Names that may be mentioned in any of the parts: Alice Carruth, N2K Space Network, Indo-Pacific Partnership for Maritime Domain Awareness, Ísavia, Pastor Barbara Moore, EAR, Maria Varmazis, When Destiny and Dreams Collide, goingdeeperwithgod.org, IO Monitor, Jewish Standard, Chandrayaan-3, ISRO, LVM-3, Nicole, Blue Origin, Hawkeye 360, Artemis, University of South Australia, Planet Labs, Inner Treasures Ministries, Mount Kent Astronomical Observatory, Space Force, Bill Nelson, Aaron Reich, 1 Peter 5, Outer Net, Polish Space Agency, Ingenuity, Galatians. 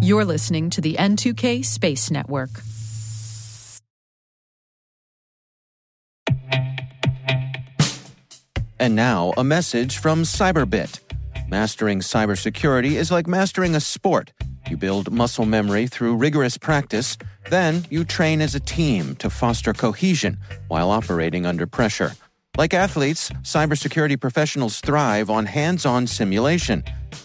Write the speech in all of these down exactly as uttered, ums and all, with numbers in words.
You're listening to the N two K Space Network. And now, a message from Cyberbit. Mastering cybersecurity is like mastering a sport. You build muscle memory through rigorous practice, then you train as a team to foster cohesion while operating under pressure. Like athletes, cybersecurity professionals thrive on hands-on simulation.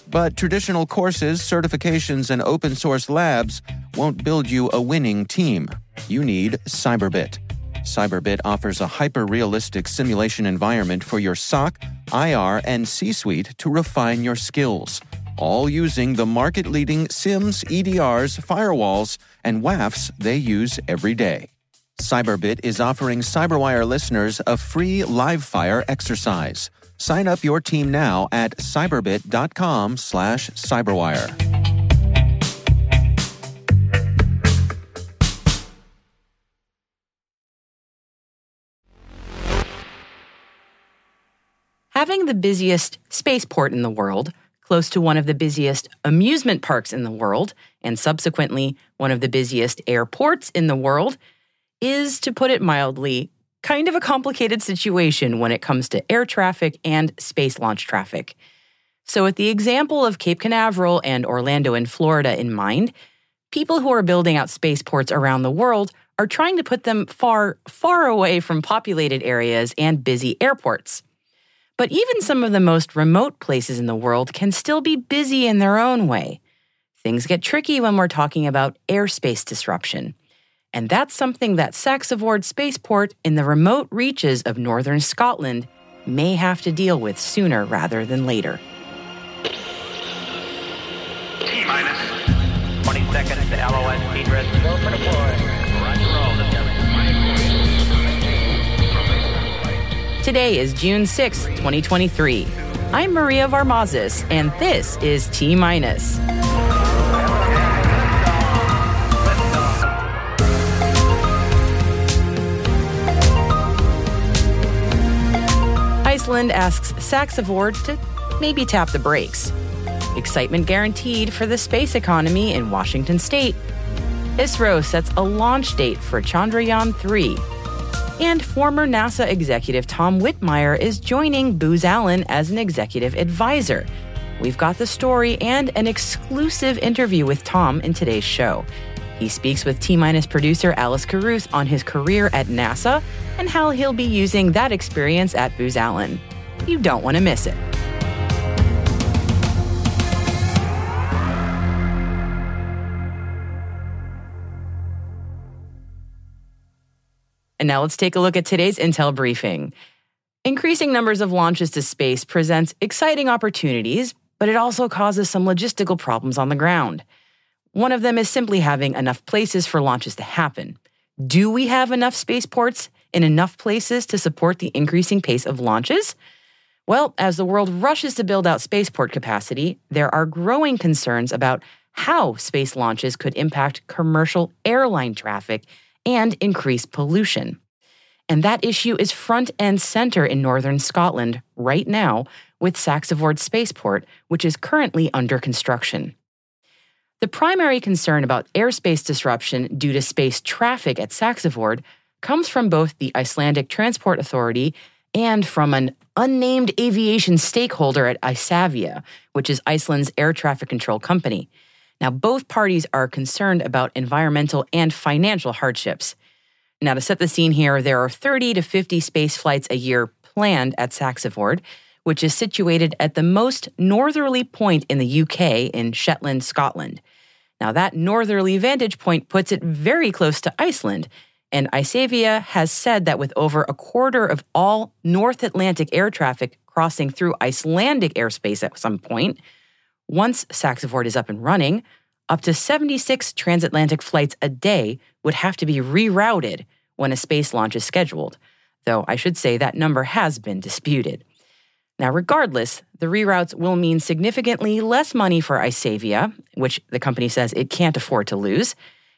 But traditional courses, certifications, and open-source labs won't build you a winning team. You need Cyberbit. Cyberbit offers a hyper-realistic simulation environment for your S O C, I R, and C-suite to refine your skills, all using the market-leading S I M S, E D Rs, firewalls, and W A Fs they use every day. Cyberbit is offering CyberWire listeners a free live-fire exercise. Sign up your team now at cyberbit.com slash cyberwire. Having the busiest spaceport in the world, close to one of the busiest amusement parks in the world, and subsequently one of the busiest airports in the world, is, to put it mildly, kind of a complicated situation when it comes to air traffic and space launch traffic. So with the example of Cape Canaveral and Orlando in Florida in mind, people who are building out spaceports around the world are trying to put them far, far away from populated areas and busy airports. But even some of the most remote places in the world can still be busy in their own way. Things get tricky when we're talking about airspace disruption. And that's something that SaxaVord Spaceport in the remote reaches of northern Scotland may have to deal with sooner rather than later. T-minus. twenty seconds to L O S speed risk. Go for the floor. Today is June sixth, twenty twenty-three. I'm Maria Varmazis, and this is T-minus. Iceland asks SaxaVord to maybe tap the brakes. Excitement guaranteed for the space economy in Washington state. ISRO sets a launch date for Chandrayaan three. And former NASA executive Tom Whitmeyer is joining Booz Allen as an executive advisor. We've got the story and an exclusive interview with Tom in today's show. He speaks with T-Minus producer Alice Carruth on his career at NASA and how he'll be using that experience at Booz Allen. You don't want to miss it. And now let's take a look at today's Intel briefing. Increasing numbers of launches to space presents exciting opportunities, but it also causes some logistical problems on the ground. One of them is simply having enough places for launches to happen. Do we have enough spaceports in enough places to support the increasing pace of launches? Well, as the world rushes to build out spaceport capacity, there are growing concerns about how space launches could impact commercial airline traffic and increase pollution. And that issue is front and center in northern Scotland right now with SaxaVord Spaceport, which is currently under construction. The primary concern about airspace disruption due to space traffic at SaxaVord comes from both the Icelandic Transport Authority and from an unnamed aviation stakeholder at Ísavia, which is Iceland's air traffic control company. Now, both parties are concerned about environmental and financial hardships. Now, to set the scene here, there are thirty to fifty space flights a year planned at SaxaVord, which is situated at the most northerly point in the U K in Shetland, Scotland. Now, that northerly vantage point puts it very close to Iceland, and Ísavia has said that with over a quarter of all North Atlantic air traffic crossing through Icelandic airspace at some point, once SaxaVord is up and running, up to seventy-six transatlantic flights a day would have to be rerouted when a space launch is scheduled, though I should say that number has been disputed. Now, regardless, the reroutes will mean significantly less money for Ísavia, which the company says it can't afford to lose.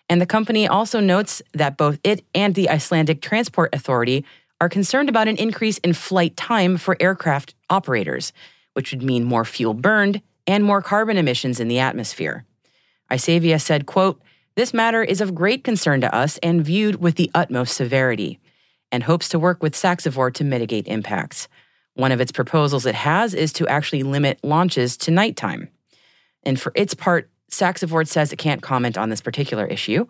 And the company also notes that both it and the Icelandic Transport Authority are concerned about an increase in flight time for aircraft operators, which would mean more fuel burned and more carbon emissions in the atmosphere. Ísavia said, quote, "This matter is of great concern to us and viewed with the utmost severity, and hopes to work with SaxaVord to mitigate impacts. One of its proposals it has is to actually limit launches to nighttime. And for its part, SaxaVord says it can't comment on this particular issue,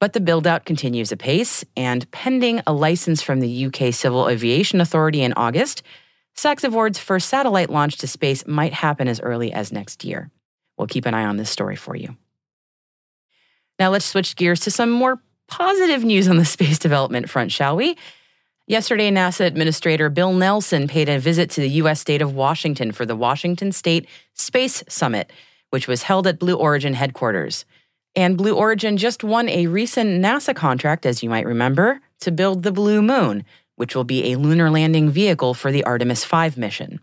but the build-out continues apace, and pending a license from the U K Civil Aviation Authority in August, SaxaVord's first satellite launch to space might happen as early as next year." We'll keep an eye on this story for you. Now let's switch gears to some more positive news on the space development front, shall we? Yesterday, NASA Administrator Bill Nelson paid a visit to the U S state of Washington for the Washington State Space Summit, which was held at Blue Origin headquarters. And Blue Origin just won a recent NASA contract, as you might remember, to build the Blue Moon, which will be a lunar landing vehicle for the Artemis five mission.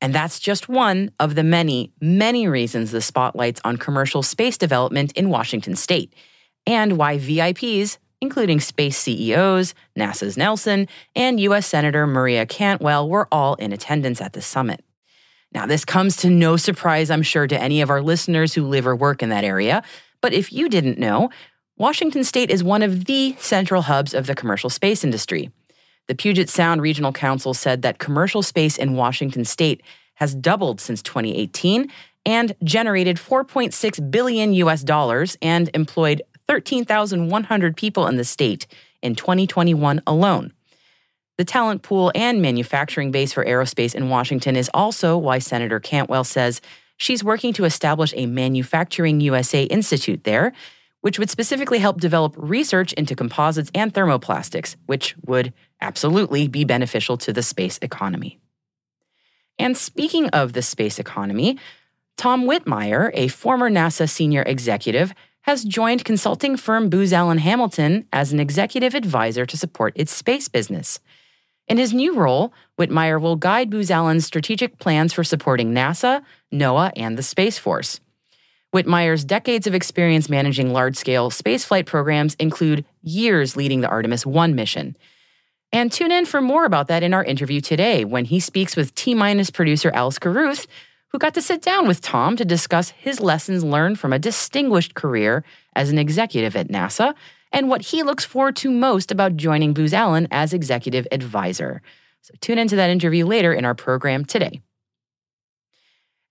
And that's just one of the many, many reasons the spotlight's on commercial space development in Washington state, and why V I Ps, including space C E Os, NASA's Nelson, and U S Senator Maria Cantwell, were all in attendance at the summit. Now, this comes to no surprise, I'm sure, to any of our listeners who live or work in that area, but if you didn't know, Washington state is one of the central hubs of the commercial space industry. The Puget Sound Regional Council said that commercial space in Washington state has doubled since twenty eighteen and generated four point six billion U S dollars and employed thirteen thousand one hundred people in the state in twenty twenty-one alone. The talent pool and manufacturing base for aerospace in Washington is also why Senator Cantwell says she's working to establish a Manufacturing U S A Institute there, which would specifically help develop research into composites and thermoplastics, which would absolutely be beneficial to the space economy. And speaking of the space economy, Tom Whitmeyer, a former NASA senior executive, has joined consulting firm Booz Allen Hamilton as an executive advisor to support its space business. In his new role, Whitmeyer will guide Booz Allen's strategic plans for supporting NASA, NOAA, and the Space Force. Whitmeyer's decades of experience managing large-scale spaceflight programs include years leading the Artemis one mission. And tune in for more about that in our interview today when he speaks with T-Minus producer Alice Carruth, who got to sit down with Tom to discuss his lessons learned from a distinguished career as an executive at NASA and what he looks forward to most about joining Booz Allen as executive advisor. So tune into that interview later in our program today.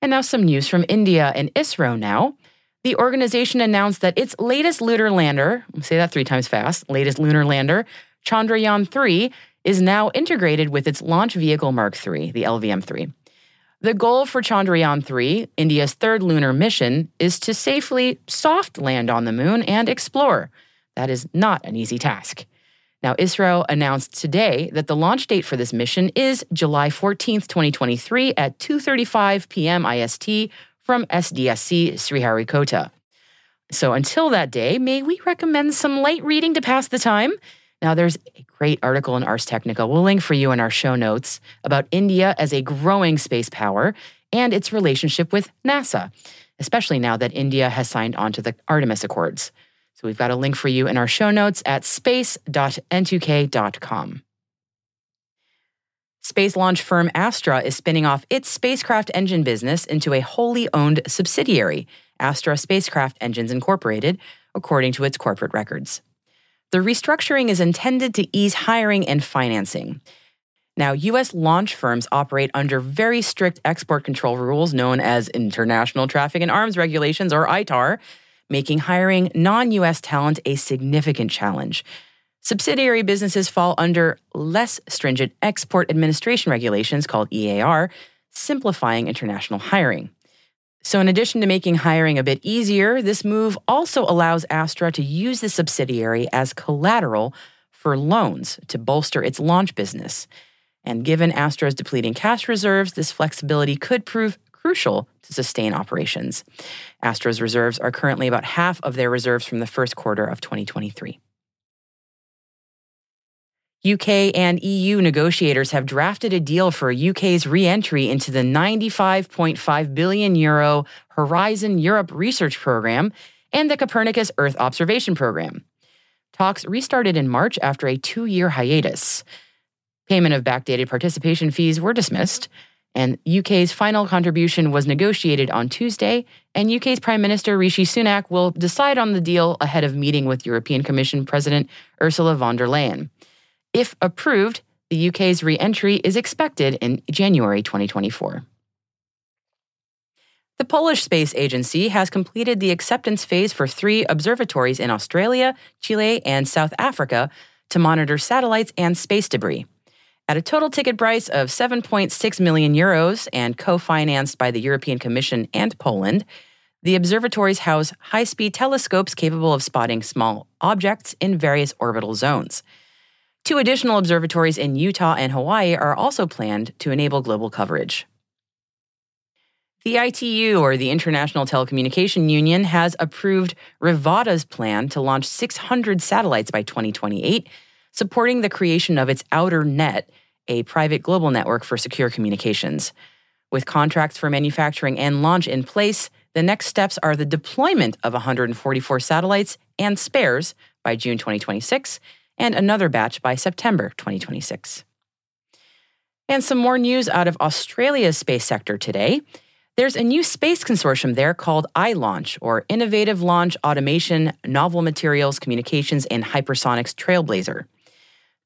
And now some news from India and ISRO now. The organization announced that its latest lunar lander, say that three times fast, latest lunar lander, Chandrayaan three, is now integrated with its launch vehicle Mark three, the L V M three. The goal for Chandrayaan three, India's third lunar mission, is to safely soft land on the moon and explore. That is not an easy task. Now, ISRO announced today that the launch date for this mission is July fourteenth, twenty twenty-three at two thirty-five p.m. I S T from S D S C Sriharikota. So until that day, may we recommend some light reading to pass the time? Now, there's a great article in Ars Technica, we'll link for you in our show notes, about India as a growing space power and its relationship with NASA, especially now that India has signed on to the Artemis Accords. So we've got a link for you in our show notes at space dot n two k dot com. Space launch firm Astra is spinning off its spacecraft engine business into a wholly owned subsidiary, Astra Spacecraft Engines Incorporated, according to its corporate records. The restructuring is intended to ease hiring and financing. Now, U S launch firms operate under very strict export control rules known as International Traffic in Arms Regulations, or ITAR, making hiring non-U S talent a significant challenge. Subsidiary businesses fall under less stringent export administration regulations called E A R, simplifying international hiring. So in addition to making hiring a bit easier, this move also allows Astra to use the subsidiary as collateral for loans to bolster its launch business. And given Astra's depleting cash reserves, this flexibility could prove crucial to sustain operations. Astra's reserves are currently about half of their reserves from the first quarter of twenty twenty-three. U K and E U negotiators have drafted a deal for U K's re-entry into the ninety-five point five billion euro Horizon Europe Research Programme and the Copernicus Earth Observation Programme. Talks restarted in March after a two-year hiatus. Payment of backdated participation fees were dismissed, And U K's final contribution was negotiated on Tuesday, and U K's Prime Minister Rishi Sunak will decide on the deal ahead of meeting with European Commission President Ursula von der Leyen. If approved, the U K's re-entry is expected in January twenty twenty-four. The Polish Space Agency has completed the acceptance phase for three observatories in Australia, Chile, and South Africa to monitor satellites and space debris. At a total ticket price of seven point six million euros and co-financed by the European Commission and Poland, the observatories house high-speed telescopes capable of spotting small objects in various orbital zones. Two additional observatories in Utah and Hawaii are also planned to enable global coverage. The I T U, or the International Telecommunication Union, has approved Rivada's plan to launch six hundred satellites by twenty twenty-eight, supporting the creation of its Outer Net, a private global network for secure communications. With contracts for manufacturing and launch in place, the next steps are the deployment of one hundred forty-four satellites and spares by June twenty twenty-six, and another batch by September twenty twenty-six. And some more news out of Australia's space sector today. There's a new space consortium there called iLaunch, or Innovative Launch Automation, Novel Materials, Communications, and Hypersonics Trailblazer.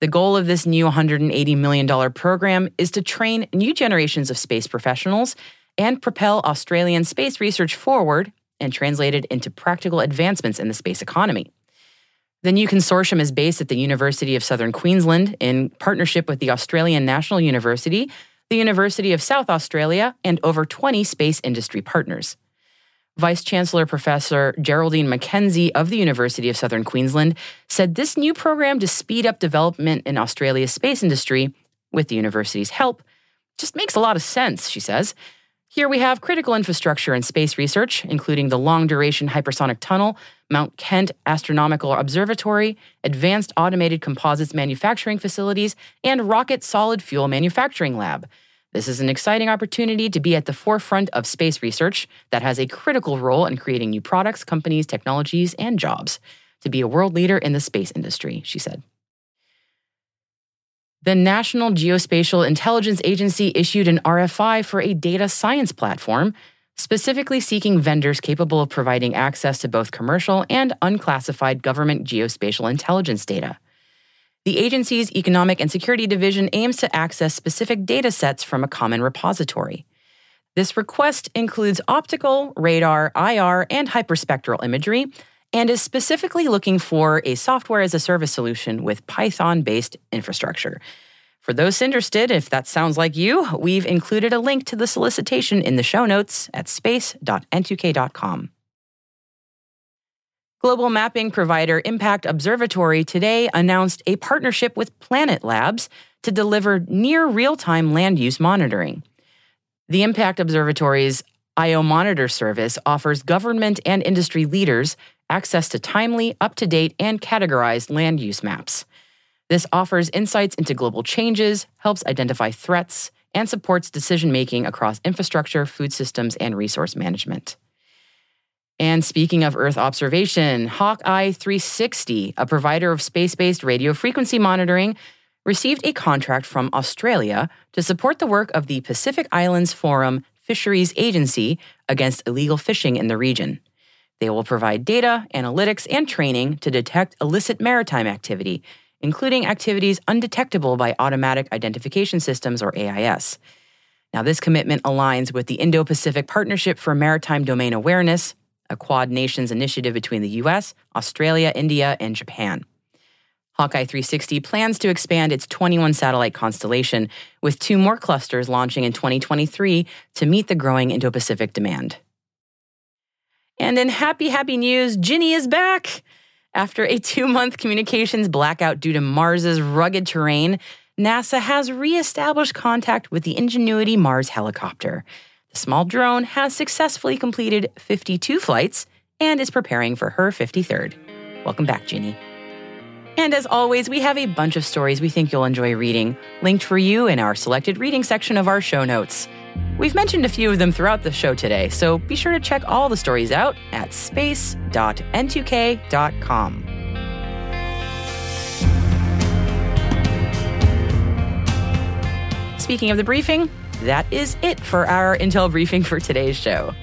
The goal of this new one hundred eighty million dollars program is to train new generations of space professionals and propel Australian space research forward and translate it into practical advancements in the space economy. The new consortium is based at the University of Southern Queensland in partnership with the Australian National University, the University of South Australia, and over twenty space industry partners. Vice-Chancellor Professor Geraldine McKenzie of the University of Southern Queensland said this new program to speed up development in Australia's space industry, with the university's help, just makes a lot of sense, she says. Here we have critical infrastructure in space research, including the long-duration hypersonic tunnel, Mount Kent Astronomical Observatory, Advanced Automated Composites Manufacturing Facilities, and Rocket Solid Fuel Manufacturing Lab. This is an exciting opportunity to be at the forefront of space research that has a critical role in creating new products, companies, technologies, and jobs, to be a world leader in the space industry, she said. The National Geospatial Intelligence Agency issued an R F I for a data science platform, specifically seeking vendors capable of providing access to both commercial and unclassified government geospatial intelligence data. The agency's Economic and Security Division aims to access specific data sets from a common repository. This request includes optical, radar, I R, and hyperspectral imagery, and is specifically looking for a software-as-a-service solution with Python-based infrastructure. For those interested, if that sounds like you, we've included a link to the solicitation in the show notes at space dot n two k dot com. Global mapping provider Impact Observatory today announced a partnership with Planet Labs to deliver near real-time land use monitoring. The Impact Observatory's I O Monitor service offers government and industry leaders access to timely, up-to-date, and categorized land use maps. This offers insights into global changes, helps identify threats, and supports decision-making across infrastructure, food systems, and resource management. And speaking of Earth observation, Hawkeye three sixty, a provider of space-based radio frequency monitoring, received a contract from Australia to support the work of the Pacific Islands Forum Fisheries Agency against illegal fishing in the region. They will provide data, analytics, and training to detect illicit maritime activity, including activities undetectable by automatic identification systems, or A I S. Now, this commitment aligns with the Indo-Pacific Partnership for Maritime Domain Awareness, a Quad Nations initiative between the U S, Australia, India, and Japan. Hawkeye three sixty plans to expand its twenty-one satellite constellation, with two more clusters launching in twenty twenty-three to meet the growing Indo-Pacific demand. And in happy, happy news, Ginny is back! After a two-month communications blackout due to Mars's rugged terrain, NASA has reestablished contact with the Ingenuity Mars helicopter. The small drone has successfully completed fifty-two flights and is preparing for her fifty-third. Welcome back, Ginny. And as always, we have a bunch of stories we think you'll enjoy reading, linked for you in our selected reading section of our show notes. We've mentioned a few of them throughout the show today, so be sure to check all the stories out at space dot n two k dot com. Speaking of the briefing, that is it for our Intel briefing for today's show.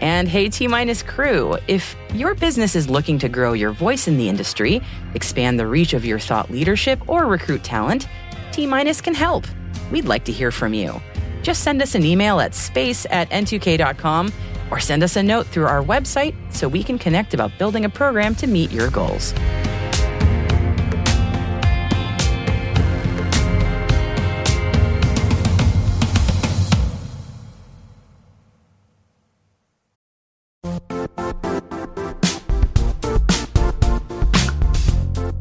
And hey, T-Minus crew, if your business is looking to grow your voice in the industry, expand the reach of your thought leadership, or recruit talent, T-Minus can help. We'd like to hear from you. Just send us an email at space at n two k dot com or send us a note through our website so we can connect about building a program to meet your goals.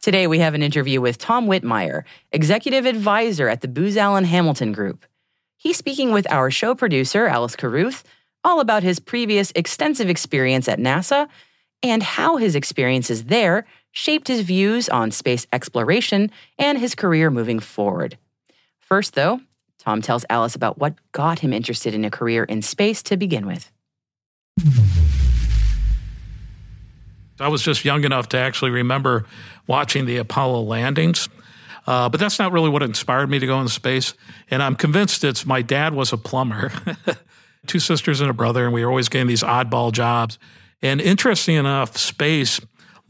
Today, we have an interview with Tom Whitmeyer, Executive Advisor at the Booz Allen Hamilton Group. He's speaking with our show producer, Alice Carruth, all about his previous extensive experience at NASA and how his experiences there shaped his views on space exploration and his career moving forward. First, though, Tom tells Alice about what got him interested in a career in space to begin with. I was just young enough to actually remember watching the Apollo landings, uh, but that's not really what inspired me to go into space. And I'm convinced it's my dad was a plumber, two sisters and a brother, and we were always getting these oddball jobs. And interesting enough, space,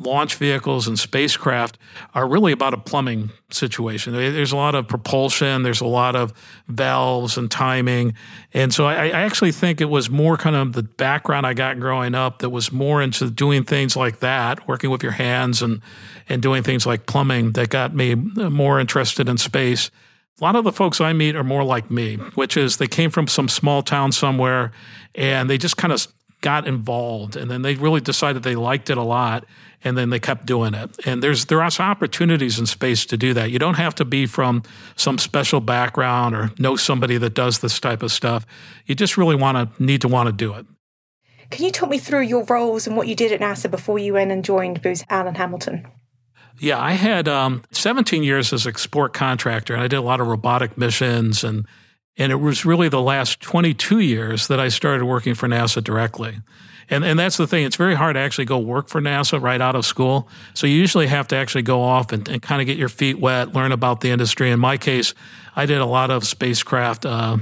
launch vehicles and spacecraft are really about a plumbing situation. There's a lot of propulsion, there's a lot of valves and timing. And so I, I actually think it was more kind of the background I got growing up that was more into doing things like that, working with your hands and, and doing things like plumbing that got me more interested in space. A lot of the folks I meet are more like me, which is they came from some small town somewhere and they just kind of got involved, and then they really decided they liked it a lot, and then they kept doing it. And there's there are opportunities in space to do that. You don't have to be from some special background or know somebody that does this type of stuff. You just really want to need to want to do it. Can you talk me through your roles and what you did at NASA before you went and joined Booz Allen Hamilton? Yeah, I had um, seventeen years as a support contractor, and I did a lot of robotic missions and And it was really the last twenty-two years that I started working for NASA directly. And and that's the thing. It's very hard to actually go work for NASA right out of school. So you usually have to actually go off and, and kind of get your feet wet, learn about the industry. In my case, I did a lot of spacecraft, uh,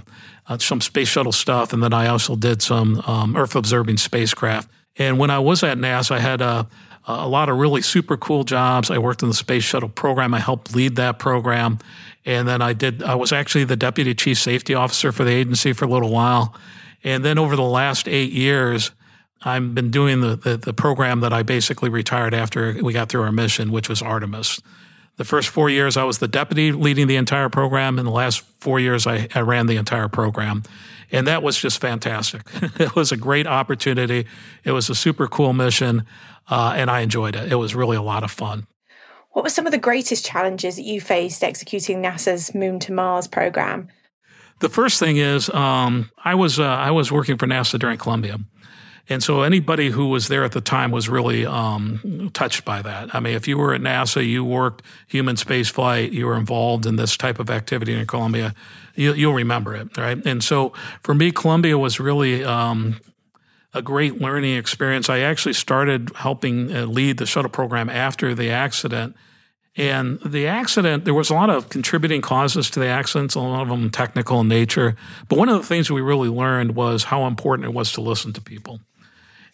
uh, some space shuttle stuff, and then I also did some um, Earth-observing spacecraft. And when I was at NASA, I had a a lot of really super cool jobs. I worked in the space shuttle program. I helped lead that program. And then I did, I was actually the deputy chief safety officer for the agency for a little while. And then over the last eight years, I've been doing the, the, the program that I basically retired after we got through our mission, which was Artemis. The first four years, I was the deputy leading the entire program. In the last four years, I, I ran the entire program. And that was just fantastic. It was a great opportunity. It was a super cool mission, uh, and I enjoyed it. It was really a lot of fun. What were some of the greatest challenges that you faced executing NASA's Moon to Mars program? The first thing is um, I was uh, I was working for NASA during Columbia. And so anybody who was there at the time was really um, touched by that. I mean, if you were at NASA, you worked human space flight, you were involved in this type of activity in Columbia, you, you'll remember it, right? And so for me, Columbia was really um, a great learning experience. I actually started helping lead the shuttle program after the accident. And the accident, there was a lot of contributing causes to the accidents, a lot of them technical in nature. But one of the things we really learned was how important it was to listen to people.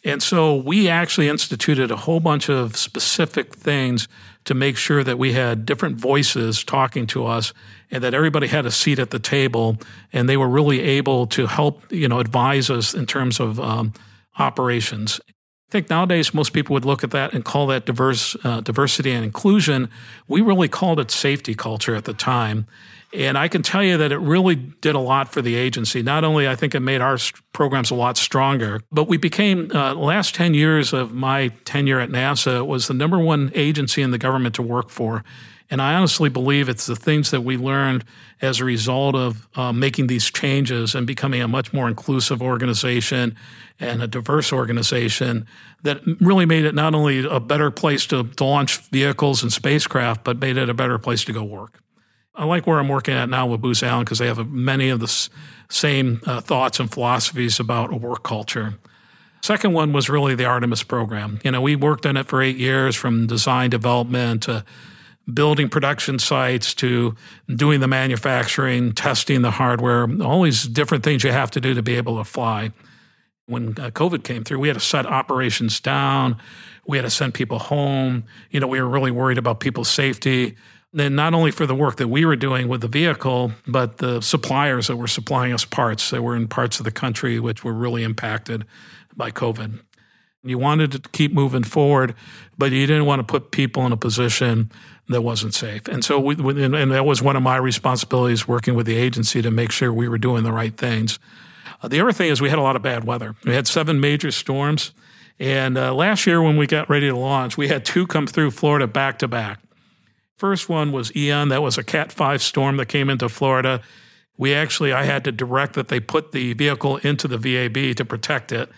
And so we actually instituted a whole bunch of specific things to make sure that we had different voices talking to us and that everybody had a seat at the table and they were really able to help, you know, advise us in terms of um, operations. I think nowadays most people would look at that and call that diverse uh, diversity and inclusion. We really called it safety culture at the time. And I can tell you that it really did a lot for the agency. Not only I think it made our programs a lot stronger, but we became, uh, last ten years of my tenure at NASA was the number one agency in the government to work for And I honestly believe it's the things that we learned as a result of uh, making these changes and becoming a much more inclusive organization and a diverse organization that really made it not only a better place to, to launch vehicles and spacecraft, but made it a better place to go work. I like where I'm working at now with Booz Allen because they have many of the same uh, thoughts and philosophies about a work culture. Second one was really the Artemis program. You know, we worked on it for eight years from design development to building production sites to doing the manufacturing, testing the hardware, all these different things you have to do to be able to fly. When COVID came through, we had to shut operations down. We had to send people home. You know, we were really worried about people's safety. Then not only for the work that we were doing with the vehicle, but the suppliers that were supplying us parts that were in parts of the country which were really impacted by COVID. You wanted to keep moving forward, but you didn't want to put people in a position that wasn't safe. And so, we, and that was one of my responsibilities working with the agency to make sure we were doing the right things. Uh, the other thing is we had a lot of bad weather. We had seven major storms. And uh, last year when we got ready to launch, we had two come through Florida back to back. First one was Ian. That was a Cat five storm that came into Florida. We actually, I had to direct that they put the vehicle into the V A B to protect it.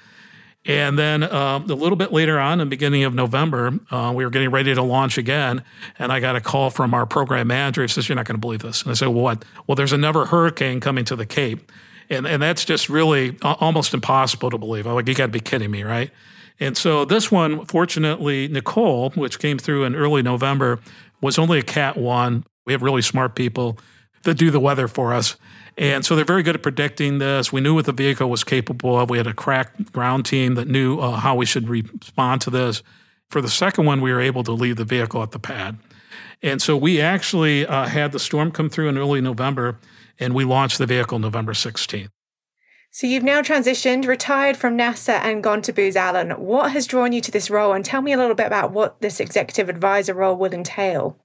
And then uh, a little bit later on, in the beginning of November, uh, we were getting ready to launch again, and I got a call from our program manager. He says, "You're not going to believe this." And I said, "Well, what?" "Well, there's another hurricane coming to the Cape." And and that's just really almost impossible to believe. I'm like, you got to be kidding me, right? And so this one, fortunately, Nicole, which came through in early November, was only a Cat one. We have really smart people that do the weather for us. And so they're very good at predicting this. We knew what the vehicle was capable of. We had a crack ground team that knew uh, how we should respond to this. For the second one, we were able to leave the vehicle at the pad. And so we actually uh, had the storm come through in early November, and we launched the vehicle November sixteenth. So you've now transitioned, retired from NASA and gone to Booz Allen. What has drawn you to this role? And tell me a little bit about what this executive advisor role will entail.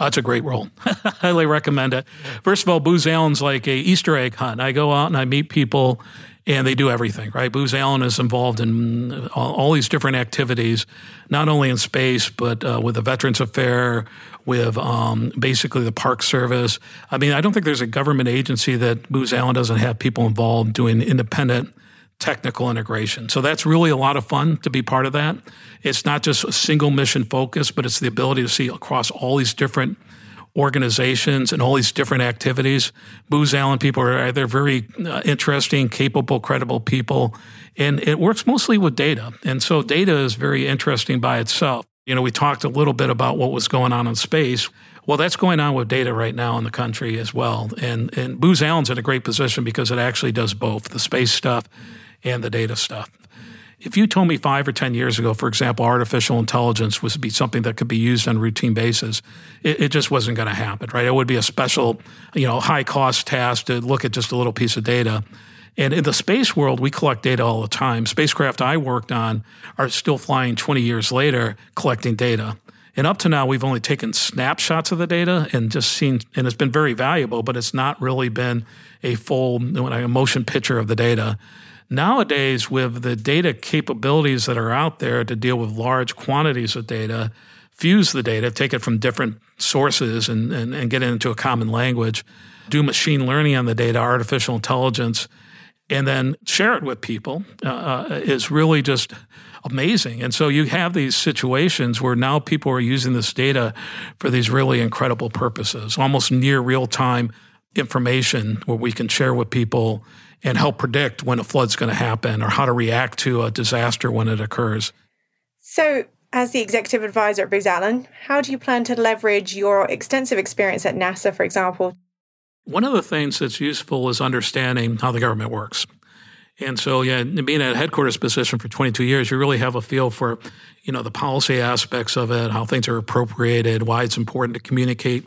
Oh, it's a great role. I highly recommend it. First of all, Booz Allen's like a Easter egg hunt. I go out and I meet people and they do everything, right? Booz Allen is involved in all, all these different activities, not only in space, but uh, with the Veterans Affairs, with um, basically the Park Service. I mean, I don't think there's a government agency that Booz Allen doesn't have people involved doing independent technical integration. So that's really a lot of fun to be part of that. It's not just a single mission focus, but it's the ability to see across all these different organizations and all these different activities. Booz Allen people are they're very uh, interesting, capable, credible people. And it works mostly with data. And so data is very interesting by itself. You know, we talked a little bit about what was going on in space. Well, that's going on with data right now in the country as well. And and Booz Allen's in a great position because it actually does both, the space stuff and the data stuff. If you told me five or ten years ago, for example, artificial intelligence would be something that could be used on a routine basis, it, it just wasn't going to happen, right? It would be a special, you know, high-cost task to look at just a little piece of data. And in the space world, we collect data all the time. Spacecraft I worked on are still flying twenty years later collecting data. And up to now, we've only taken snapshots of the data and just seen, and it's been very valuable, but it's not really been a full motion picture of the data. Nowadays, with the data capabilities that are out there to deal with large quantities of data, fuse the data, take it from different sources and, and, and get it into a common language, do machine learning on the data, artificial intelligence, and then share it with people uh, is really just amazing. And so you have these situations where now people are using this data for these really incredible purposes, almost near real-time information where we can share with people and help predict when a flood's going to happen or how to react to a disaster when it occurs. So as the executive advisor at Booz Allen, how do you plan to leverage your extensive experience at NASA, for example? One of the things that's useful is understanding how the government works. And so, yeah, being at a headquarters position for twenty-two years, you really have a feel for, you know, the policy aspects of it, how things are appropriated, why it's important to communicate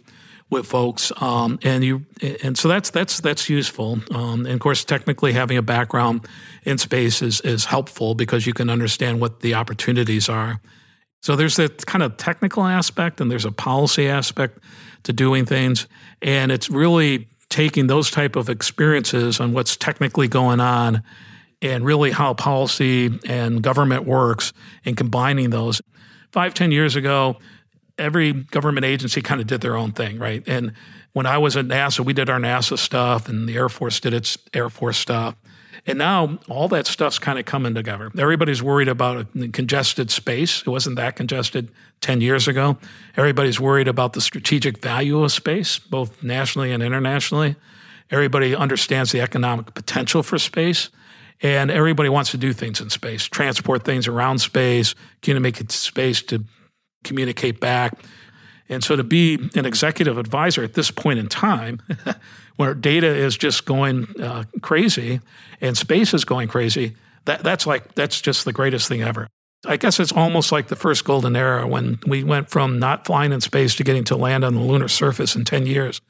with folks. Um, and you, and so that's, that's, that's useful. Um, and of course, technically having a background in space is, is helpful because you can understand what the opportunities are. So there's that kind of technical aspect and there's a policy aspect to doing things. And it's really taking those type of experiences on what's technically going on and really how policy and government works and combining those. Five, ten years ago, every government agency kind of did their own thing, right? And when I was at NASA, we did our NASA stuff, and the Air Force did its Air Force stuff. And now all that stuff's kind of coming together. Everybody's worried about congested space. It wasn't that congested ten years ago. Everybody's worried about the strategic value of space, both nationally and internationally. Everybody understands the economic potential for space. And everybody wants to do things in space, transport things around space, can make it space to communicate back. And so to be an executive advisor at this point in time, where data is just going uh, crazy and space is going crazy, that, that's like that's just the greatest thing ever. I guess it's almost like the first golden era when we went from not flying in space to getting to land on the lunar surface in ten years.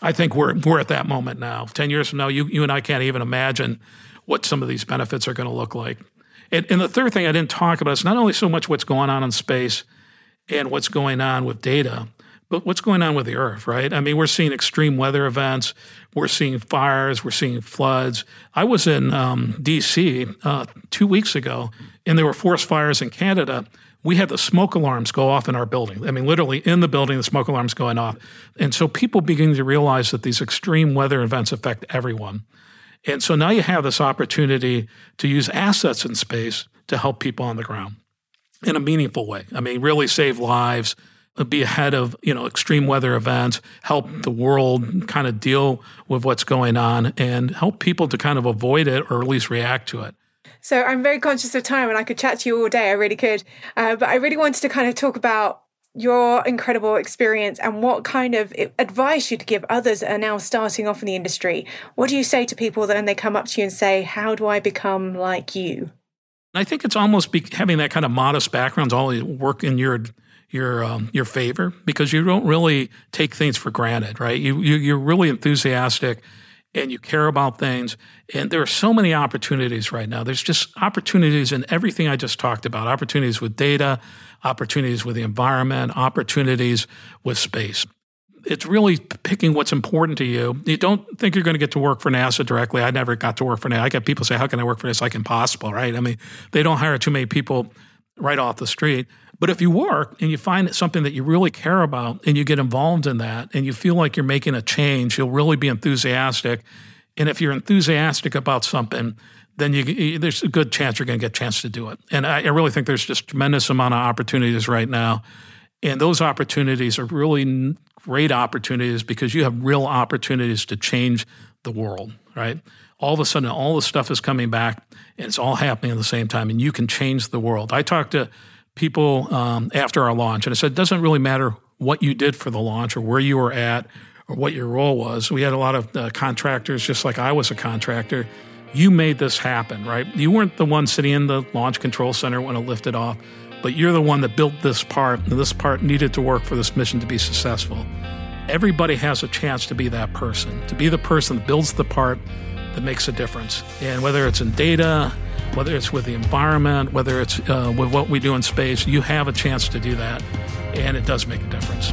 I think we're we're at that moment now. ten years from now, you you and I can't even imagine what some of these benefits are going to look like. And, and the third thing I didn't talk about is not only so much what's going on in space and what's going on with data, but what's going on with the Earth, right? I mean, we're seeing extreme weather events. We're seeing fires. We're seeing floods. I was in um, D C uh, two weeks ago, and there were forest fires in Canada. We had the smoke alarms go off in our building. I mean, literally in the building, the smoke alarm's going off. And so people begin to realize that these extreme weather events affect everyone. And so now you have this opportunity to use assets in space to help people on the ground in a meaningful way. I mean, really save lives, be ahead of, you know, extreme weather events, help the world kind of deal with what's going on and help people to kind of avoid it or at least react to it. So I'm very conscious of time and I could chat to you all day. I really could. Uh, but I really wanted to kind of talk about your incredible experience and what kind of advice you'd give others that are now starting off in the industry. What do you say to people that when they come up to you and say, how do I become like you? I think it's almost be, having that kind of modest background is always work in your your um, your favor because you don't really take things for granted, right? You, you, you're really enthusiastic and you care about things. And there are so many opportunities right now. There's just opportunities in everything I just talked about, opportunities with data, opportunities with the environment, opportunities with space. It's really picking what's important to you. You don't think you're going to get to work for NASA directly. I never got to work for NASA. I got people say, how can I work for this? Like impossible, right? I mean, they don't hire too many people right off the street. But if you work and you find something that you really care about and you get involved in that and you feel like you're making a change, you'll really be enthusiastic. And if you're enthusiastic about something, then you, there's a good chance you're going to get a chance to do it. And I, I really think there's just a tremendous amount of opportunities right now. And those opportunities are really great opportunities because you have real opportunities to change the world, right? All of a sudden, all the stuff is coming back and it's all happening at the same time and you can change the world. I talked to people um, after our launch and I said, it doesn't really matter what you did for the launch or where you were at or what your role was. We had a lot of uh, contractors, just like I was a contractor. You made this happen, right? You weren't the one sitting in the launch control center when it lifted off, but you're the one that built this part, and this part needed to work for this mission to be successful. Everybody has a chance to be that person, to be the person that builds the part that makes a difference. And whether it's in data, whether it's with the environment, whether it's uh, with what we do in space, you have a chance to do that, and it does make a difference.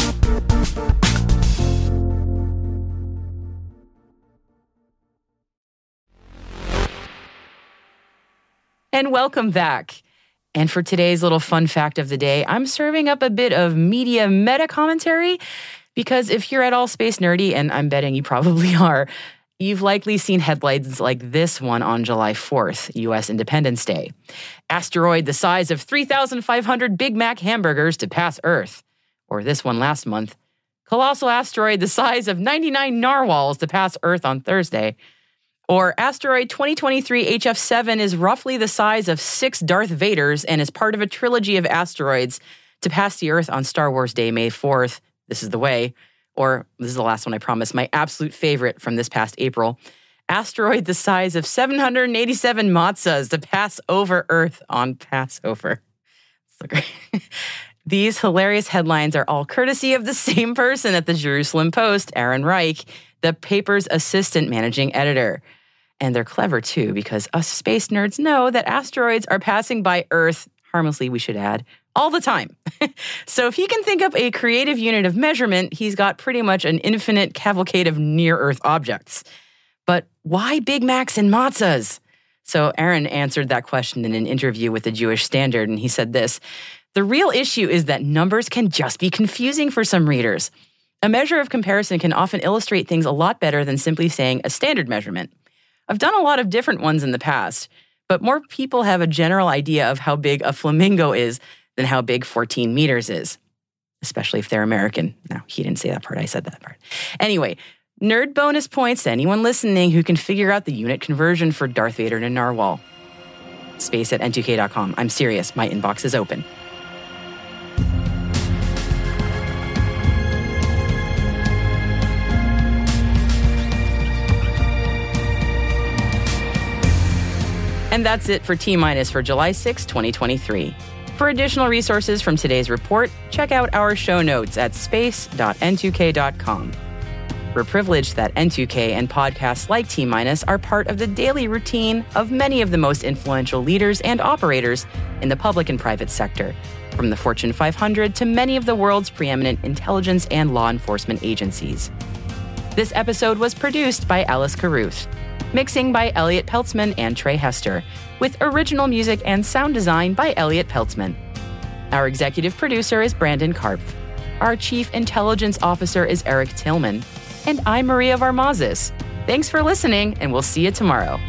And welcome back. And for today's little fun fact of the day, I'm serving up a bit of media meta commentary because if you're at all space nerdy, and I'm betting you probably are, You've likely seen headlines like this one on July fourth, U S Independence Day. Asteroid the size of three thousand five hundred Big Mac hamburgers to pass Earth. Or this one last month. Colossal asteroid the size of ninety-nine narwhals to pass Earth on Thursday. Or asteroid twenty twenty-three H F seven is roughly the size of six Darth Vaders and is part of a trilogy of asteroids to pass the Earth on Star Wars Day, May fourth. This is the way. Or, this is the last one I promise, my absolute favorite from this past April, asteroid the size of seven hundred eighty-seven matzahs to pass over Earth on Passover. So great. These hilarious headlines are all courtesy of the same person at the Jerusalem Post, Aaron Reich, the paper's assistant managing editor. And they're clever, too, because us space nerds know that asteroids are passing by Earth, harmlessly we should add, all the time. So if he can think up a creative unit of measurement, he's got pretty much an infinite cavalcade of near-Earth objects. But why Big Macs and matzahs? So Aaron answered that question in an interview with the Jewish Standard, and he said this, "The real issue is that numbers can just be confusing for some readers. A measure of comparison can often illustrate things a lot better than simply saying a standard measurement. I've done a lot of different ones in the past, but more people have a general idea of how big a flamingo is than how big fourteen meters is, especially if they're American." No, he didn't say that part. I said that part. Anyway, nerd bonus points to anyone listening who can figure out the unit conversion for Darth Vader to Narwhal. Space at N two K dot com. I'm serious. My inbox is open. And that's it for T-Minus for July sixth, twenty twenty-three. For additional resources from today's report, check out our show notes at space dot N two K dot com. We're privileged that N two K and podcasts like T-Minus are part of the daily routine of many of the most influential leaders and operators in the public and private sector, from the Fortune five hundred to many of the world's preeminent intelligence and law enforcement agencies. This episode was produced by Alice Carruth, mixing by Elliot Peltzman and Trey Hester, with original music and sound design by Elliot Peltzman. Our executive producer is Brandon Karpf. Our chief intelligence officer is Eric Tillman. And I'm Maria Varmazis. Thanks for listening, and we'll see you tomorrow.